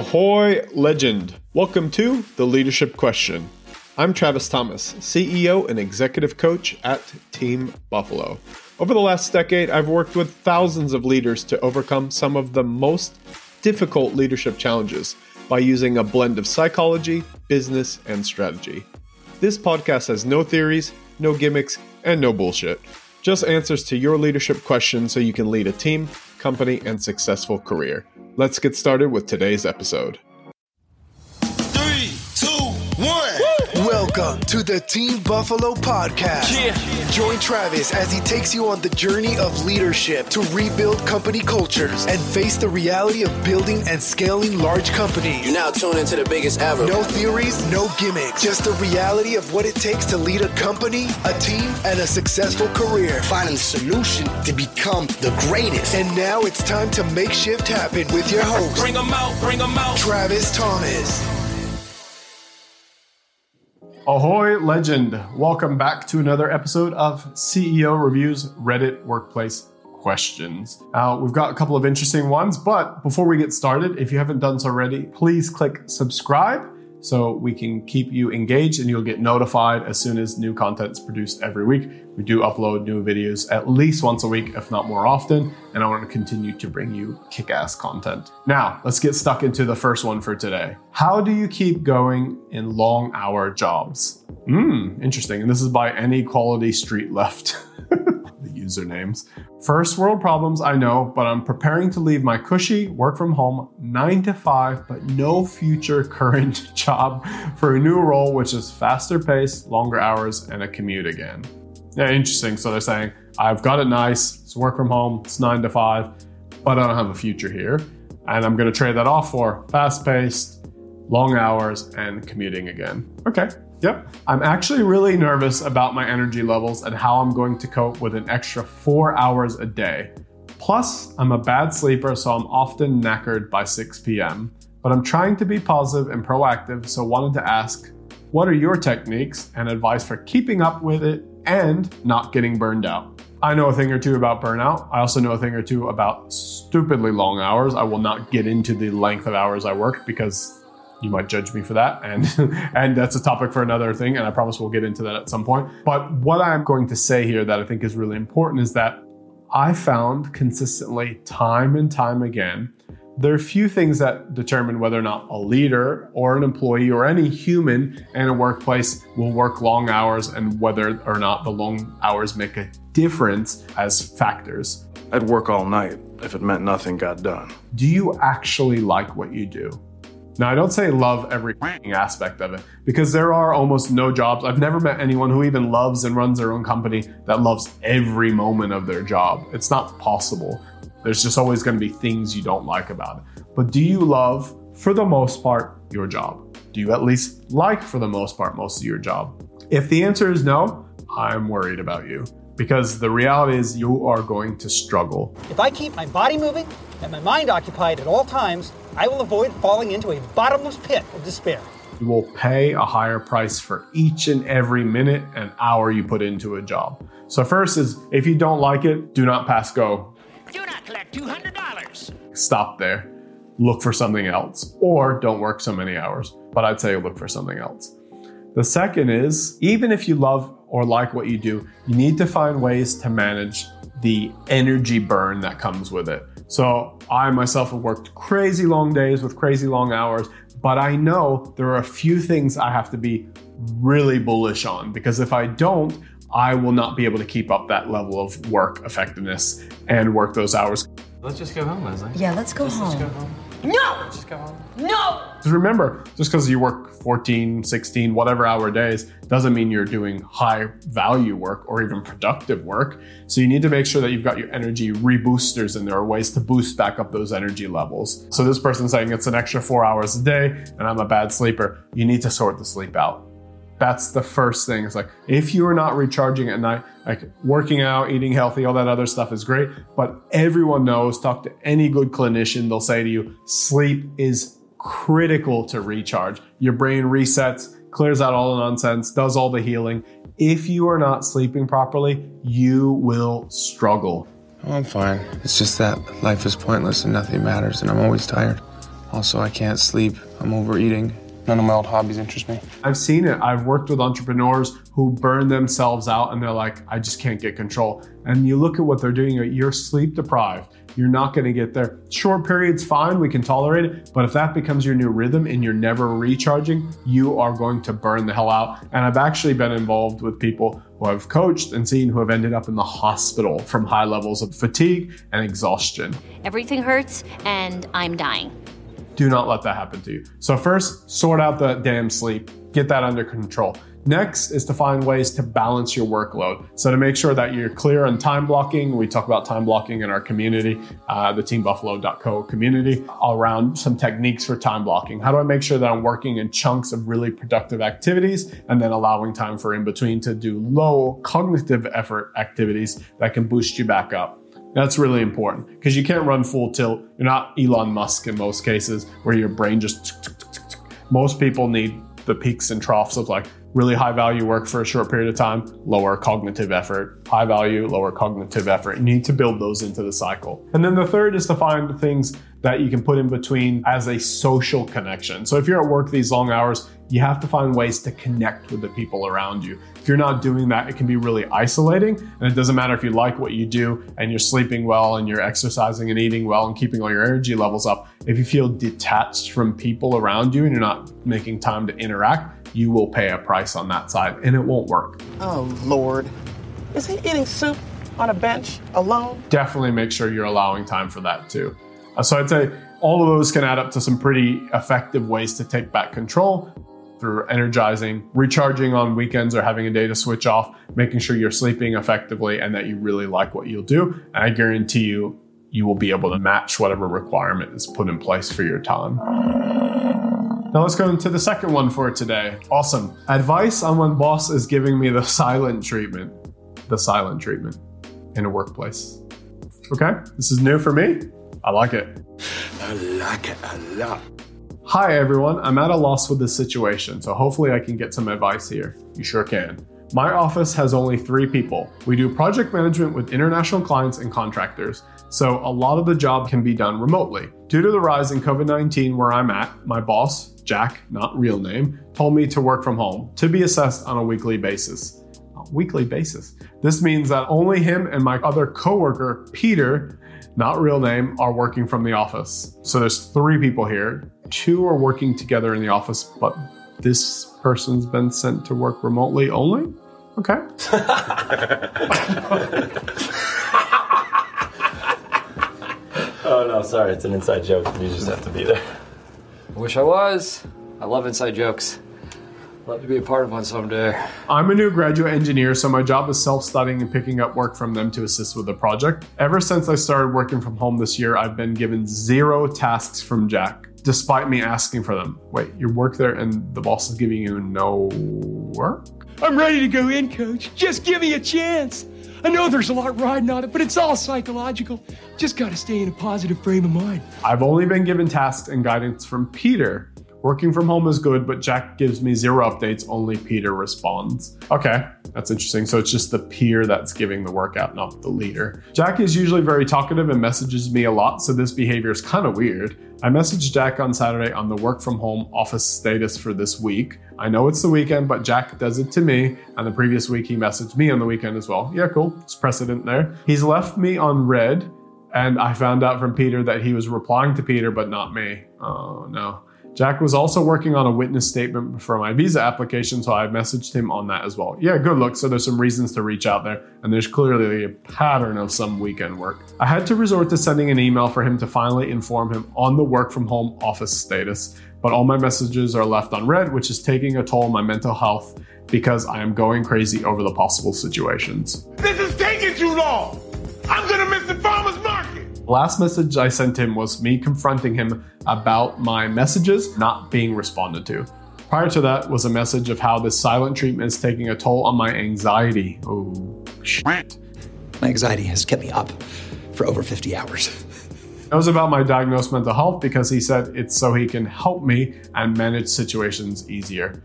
Ahoy, legend! Welcome to The Leadership Question. I'm Travis Thomas, CEO and Executive Coach at Team Buffalo. Over the last decade, I've worked with thousands of leaders to overcome some of the most difficult leadership challenges by using a blend of psychology, business, and strategy. This podcast has no theories, no gimmicks, and no bullshit. Just answers to your leadership questions so you can lead a team, company, and successful career. Let's get started with today's episode. 3, 2, 1. Woo! Welcome to the Team Buffalo podcast. Yeah. Join Travis as he takes you on the journey of leadership to rebuild company cultures and face the reality of building and scaling large companies. You're now tuned into the biggest ever. No theories, no gimmicks, just the reality of what it takes to lead a company, a team, and a successful career. Finding a solution to become the greatest. And now it's time to make shift happen with your host. Bring them out, Travis Thomas. Ahoy, legend. Welcome back to another episode of CEO Reviews Reddit Workplace Questions. We've got a couple of interesting ones, but before we get started, if you haven't done so already, please click subscribe so we can keep you engaged and you'll get notified as soon as new content is produced every week. We do upload new videos at least once a week, if not more often, and I want to continue to bring you kick-ass content. Now, let's get stuck into the first one for today. How do you keep going in long-hour jobs? Interesting. And this is by Any Quality Street Left. The usernames. First world problems, I know, but I'm preparing to leave my cushy work from home 9-to-5, but no future current job for a new role, which is faster pace, longer hours, and a commute again. Yeah, interesting. So they're saying, I've got it nice. It's work from home. It's 9-to-5, but I don't have a future here. And I'm going to trade that off for fast paced, long hours, and commuting again. Okay. Yep. I'm actually really nervous about my energy levels and how I'm going to cope with an extra 4 hours a day. Plus, I'm a bad sleeper, so I'm often knackered by 6 p.m. But I'm trying to be positive and proactive, so wanted to ask, what are your techniques and advice for keeping up with it and not getting burned out? I know a thing or two about burnout. I also know a thing or two about stupidly long hours. I will not get into the length of hours I work because you might judge me for that. And that's a topic for another thing. And I promise we'll get into that at some point. But what I'm going to say here that I think is really important is that I found consistently time and time again, there are few things that determine whether or not a leader or an employee or any human in a workplace will work long hours and whether or not the long hours make a difference as factors. I'd work all night if it meant nothing got done. Do you actually like what you do? Now, I don't say love every aspect of it because there are almost no jobs. I've never met anyone who even loves and runs their own company that loves every moment of their job. It's not possible. There's just always going to be things you don't like about it. But do you love, for the most part, your job? Do you at least like, for the most part, most of your job? If the answer is no, I'm worried about you because the reality is you are going to struggle. If I keep my body moving and my mind occupied at all times, I will avoid falling into a bottomless pit of despair. You will pay a higher price for each and every minute and hour you put into a job. So first is, if you don't like it, do not pass go. Do not collect $200. Stop there. Look for something else. Or don't work so many hours. But I'd say look for something else. The second is, even if you love or like what you do, you need to find ways to manage the energy burn that comes with it. So I myself have worked crazy long days with crazy long hours, but I know there are a few things I have to be really bullish on because if I don't, I will not be able to keep up that level of work effectiveness and work those hours. Let's just go home, Leslie. Yeah, let's go home. Just go home. No! Let's just go home. No! Because remember, just because you work 14, 16, whatever hour days, doesn't mean you're doing high value work or even productive work. So you need to make sure that you've got your energy reboosters and there are ways to boost back up those energy levels. So this person's saying it's an extra 4 hours a day and I'm a bad sleeper. You need to sort the sleep out. That's the first thing. It's like, if you are not recharging at night, like working out, eating healthy, all that other stuff is great. But everyone knows, talk to any good clinician, they'll say to you, sleep is critical to recharge. Your brain resets, clears out all the nonsense, does all the healing. If you are not sleeping properly, you will struggle. Oh, I'm fine. It's just that life is pointless and nothing matters and I'm always tired. Also, I can't sleep. I'm overeating. None of my old hobbies interest me. I've seen it. I've worked with entrepreneurs who burn themselves out and they're like, I just can't get control. And you look at what they're doing, you're sleep deprived. You're not gonna get there. Short period's fine, we can tolerate it, but if that becomes your new rhythm and you're never recharging, you are going to burn the hell out. And I've actually been involved with people who I've coached and seen who have ended up in the hospital from high levels of fatigue and exhaustion. Everything hurts and I'm dying. Do not let that happen to you. So first, sort out the damn sleep, get that under control. Next is to find ways to balance your workload. So to make sure that you're clear on time blocking, we talk about time blocking in our community, the teambuffalo.co community, around some techniques for time blocking. How do I make sure that I'm working in chunks of really productive activities and then allowing time for in between to do low cognitive effort activities that can boost you back up? That's really important because you can't run full tilt. You're not Elon Musk in most cases where your brain just Most people need the peaks and troughs of like really high value work for a short period of time, lower cognitive effort, high value, lower cognitive effort. You need to build those into the cycle. And then the third is to find the things that you can put in between as a social connection. So if you're at work these long hours, you have to find ways to connect with the people around you. If you're not doing that, it can be really isolating, and it doesn't matter if you like what you do and you're sleeping well and you're exercising and eating well and keeping all your energy levels up. If you feel detached from people around you and you're not making time to interact, you will pay a price on that side and it won't work. Oh Lord, is he eating soup on a bench alone? Definitely make sure you're allowing time for that too. So I'd say all of those can add up to some pretty effective ways to take back control through energizing, recharging on weekends or having a day to switch off, making sure you're sleeping effectively and that you really like what you'll do. And I guarantee you, you will be able to match whatever requirement is put in place for your time. Now let's go into the second one for today. Awesome. Advice on when boss is giving me the silent treatment. The silent treatment in a workplace. Okay, this is new for me. I like it. I like it a lot. Hi everyone, I'm at a loss with this situation, so hopefully I can get some advice here. You sure can. My office has only 3 people. We do project management with international clients and contractors, so a lot of the job can be done remotely. Due to the rise in COVID-19 where I'm at, my boss, Jack, not real name, told me to work from home, to be assessed on a weekly basis. This means that only him and my other coworker, Peter, not real name, are working from the office. So there's 3 people here. 2 are working together in the office, but this person's been sent to work remotely only? Okay. Oh no, sorry, it's an inside joke. You just have to be there. I wish I was. I love inside jokes. Love to be a part of one someday. I'm a new graduate engineer, so my job is self-studying and picking up work from them to assist with the project. Ever since I started working from home this year, I've been given 0 tasks from Jack, despite me asking for them. Wait, you work there and the boss is giving you no work? I'm ready to go in, coach. Just give me a chance. I know there's a lot riding on it, but it's all psychological. Just gotta stay in a positive frame of mind. I've only been given tasks and guidance from Peter. Working from home is good, but Jack gives me 0 updates, only Peter responds. Okay, that's interesting. So it's just the peer that's giving the workout, not the leader. Jack is usually very talkative and messages me a lot, so this behavior is kind of weird. I messaged Jack on Saturday on the work from home office status for this week. I know it's the weekend, but Jack does it to me. And the previous week, he messaged me on the weekend as well. Yeah, cool, it's precedent there. He's left me on red, and I found out from Peter that he was replying to Peter, but not me. Oh no. Jack was also working on a witness statement for my visa application, so I messaged him on that as well. Yeah, good look. So there's some reasons to reach out there, and there's clearly a pattern of some weekend work. I had to resort to sending an email for him to finally inform him on the work from home office status, but all my messages are left on red, which is taking a toll on my mental health because I am going crazy over the possible situations. This is taking too long. I'm gonna miss the farmer's market. Last message I sent him was me confronting him about my messages not being responded to. Prior to that was a message of how this silent treatment is taking a toll on my anxiety. Oh, shit. My anxiety has kept me up for over 50 hours. That was about my diagnosed mental health because he said it's so he can help me and manage situations easier.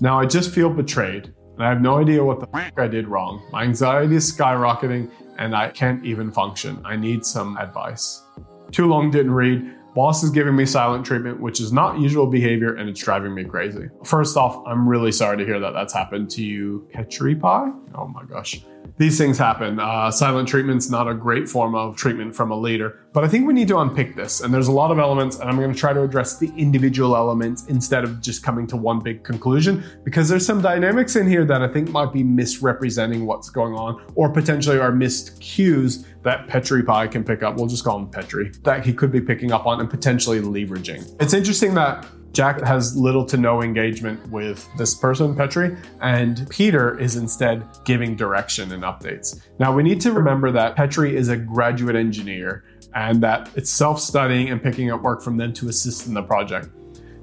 Now I just feel betrayed and I have no idea what the fuck I did wrong. My anxiety is skyrocketing and I can't even function. I need some advice. Too long, didn't read. Boss is giving me silent treatment, which is not usual behavior, and it's driving me crazy. First off, I'm really sorry to hear that that's happened to you, Ketri Pie. Oh my gosh. These things happen. Silent treatment's not a great form of treatment from a leader, but I think we need to unpick this. And there's a lot of elements, and I'm going to try to address the individual elements instead of just coming to one big conclusion, because there's some dynamics in here that I think might be misrepresenting what's going on, or potentially are missed cues that Petri Pie can pick up. We'll just call him Petri, that he could be picking up on and potentially leveraging. It's interesting that Jack has little to no engagement with this person, Petri, and Peter is instead giving direction and updates. Now, we need to remember that Petri is a graduate engineer and that it's self-studying and picking up work from them to assist in the project.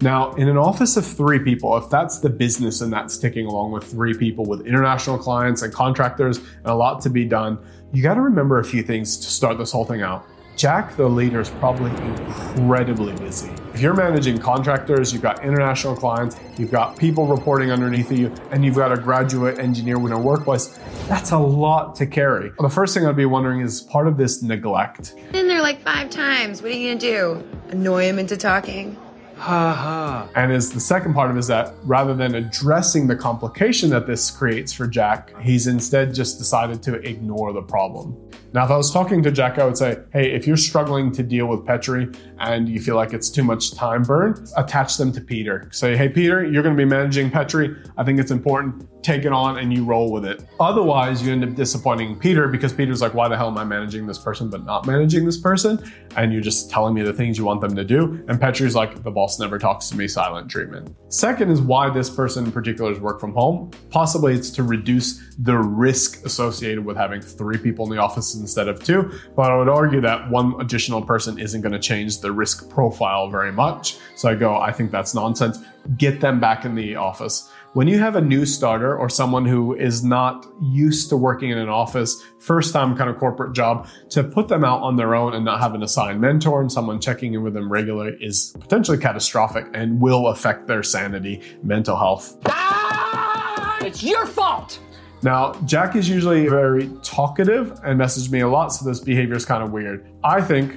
Now, in an office of three people, if that's the business and that's ticking along with three people with international clients and contractors and a lot to be done, you got to remember a few things to start this whole thing out. Jack, the leader, is probably incredibly busy. If you're managing contractors, you've got international clients, you've got people reporting underneath you, and you've got a graduate engineer with a workplace, that's a lot to carry. The first thing I'd be wondering is part of this neglect. Been there like 5 times. What are you gonna do? Annoy him into talking? Ha ha. And is the second part of it is that rather than addressing the complication that this creates for Jack, he's instead just decided to ignore the problem. Now, if I was talking to Jack, I would say, hey, if you're struggling to deal with Petri and you feel like it's too much time burn, attach them to Peter. Say, hey, Peter, you're going to be managing Petri. I think it's important. Take it on and you roll with it. Otherwise, you end up disappointing Peter because Peter's like, why the hell am I managing this person but not managing this person? And you're just telling me the things you want them to do. And Petri's like, the boss never talks to me, silent treatment. Second is why this person in particular is work from home. Possibly it's to reduce the risk associated with having 3 people in the office instead of 2. But I would argue that 1 additional person isn't going to change the risk profile very much. So I think that's nonsense. Get them back in the office. When you have a new starter or someone who is not used to working in an office, first time kind of corporate job, to put them out on their own and not have an assigned mentor and someone checking in with them regularly is potentially catastrophic and will affect their sanity, mental health. Ah, it's your fault. Now, Jack is usually very talkative and messaged me a lot, so this behavior is kind of weird. I think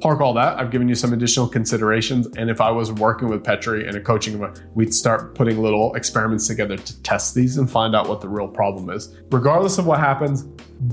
park all that. I've given you some additional considerations. And if I was working with Petri and a coaching, we'd start putting little experiments together to test these and find out what the real problem is. Regardless of what happens,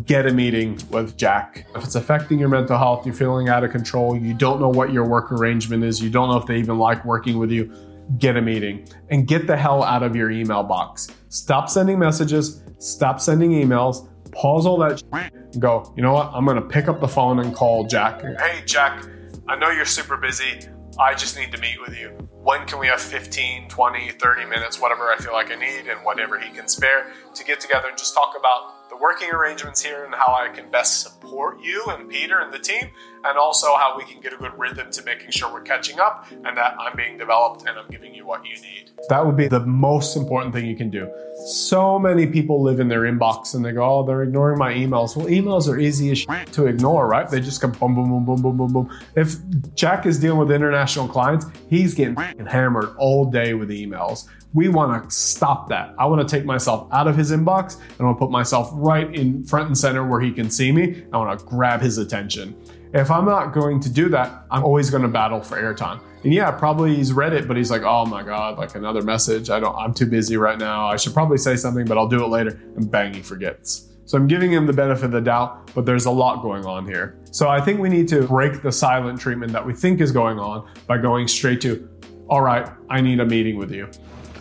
get a meeting with Jack. If it's affecting your mental health, you're feeling out of control, you don't know what your work arrangement is, you don't know if they even like working with you, get a meeting and get the hell out of your email box. Stop sending messages, stop sending emails. Pause all that and go, you know what? I'm going to pick up the phone and call Jack. Hey, Jack, I know you're super busy. I just need to meet with you. When can we have 15, 20, 30 minutes, whatever I feel like I need and whatever he can spare to get together and just talk about the working arrangements here and how I can best support you and Peter and the team, and also how we can get a good rhythm to making sure we're catching up and that I'm being developed and I'm giving you what you need. That would be the most important thing you can do. So many people live in their inbox and they go, oh, they're ignoring my emails. Well, emails are easy as shit to ignore, right? They just come boom, boom, boom, boom, boom, boom, boom. If Jack is dealing with international clients, he's getting hammered all day with emails. We want to stop that. I want to take myself out of his inbox and I want to put myself right in front and center where he can see me. I want to grab his attention. If I'm not going to do that, I'm always going to battle for airtime. And yeah, probably he's read it, but he's like, oh my God, like another message. I'm too busy right now. I should probably say something, but I'll do it later. And bang, he forgets. So I'm giving him the benefit of the doubt, but there's a lot going on here. So I think we need to break the silent treatment that we think is going on by going straight to, all right, I need a meeting with you.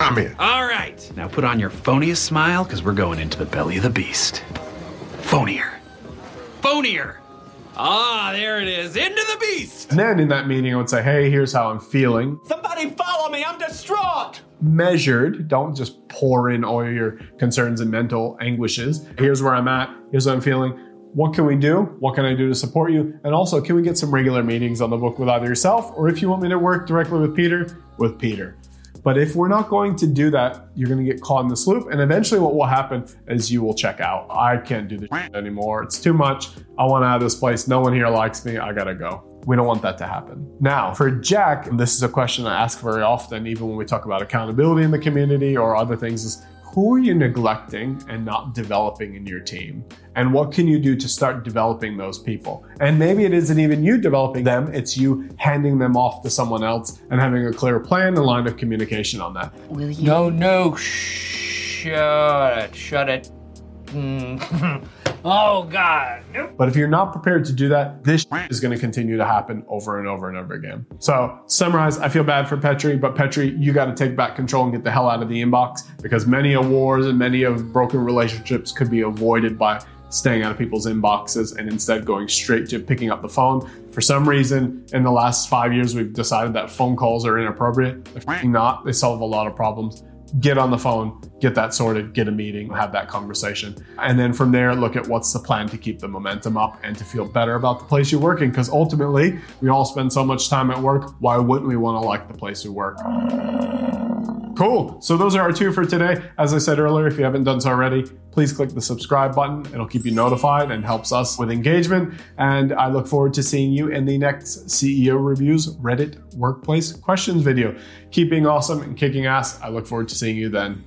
I'm in. All right. Now put on your phoniest smile because we're going into the belly of the beast. Phonier. Phonier. Ah, there it is. Into the beast. And then in that meeting, I would say, hey, here's how I'm feeling. Somebody follow me. I'm distraught. Measured. Don't just pour in all your concerns and mental anguishes. Here's where I'm at. Here's what I'm feeling. What can we do? What can I do to support you? And also, can we get some regular meetings on the book with either yourself or if you want me to work directly with Peter, with Peter. But if we're not going to do that, you're going to get caught in this loop. And eventually what will happen is you will check out. I can't do this anymore. It's too much. I want out of this place. No one here likes me. I got to go. We don't want that to happen. Now, for Jack, and this is a question I ask very often, even when we talk about accountability in the community or other things, is who are you neglecting and not developing in your team? And what can you do to start developing those people? And maybe it isn't even you developing them, it's you handing them off to someone else and having a clear plan and line of communication on that. Will you? No, shut it. Oh God, nope. But if you're not prepared to do that, this is gonna continue to happen over and over and over again. So summarize, I feel bad for Petri, but Petri, you gotta take back control and get the hell out of the inbox, because many of wars and many of broken relationships could be avoided by staying out of people's inboxes and instead going straight to picking up the phone. For some reason, in the last 5 years, we've decided that phone calls are inappropriate. They're not, they solve a lot of problems. Get on the phone, get that sorted, get a meeting, have that conversation. And then from there, look at what's the plan to keep the momentum up and to feel better about the place you work in. Because ultimately, we all spend so much time at work. Why wouldn't we want to like the place we work? Cool. So those are our two for today. As I said earlier, if you haven't done so already, please click the subscribe button. It'll keep you notified and helps us with engagement. And I look forward to seeing you in the next CEO Reviews Reddit Workplace Questions video. Keep being awesome and kicking ass. I look forward to seeing you then.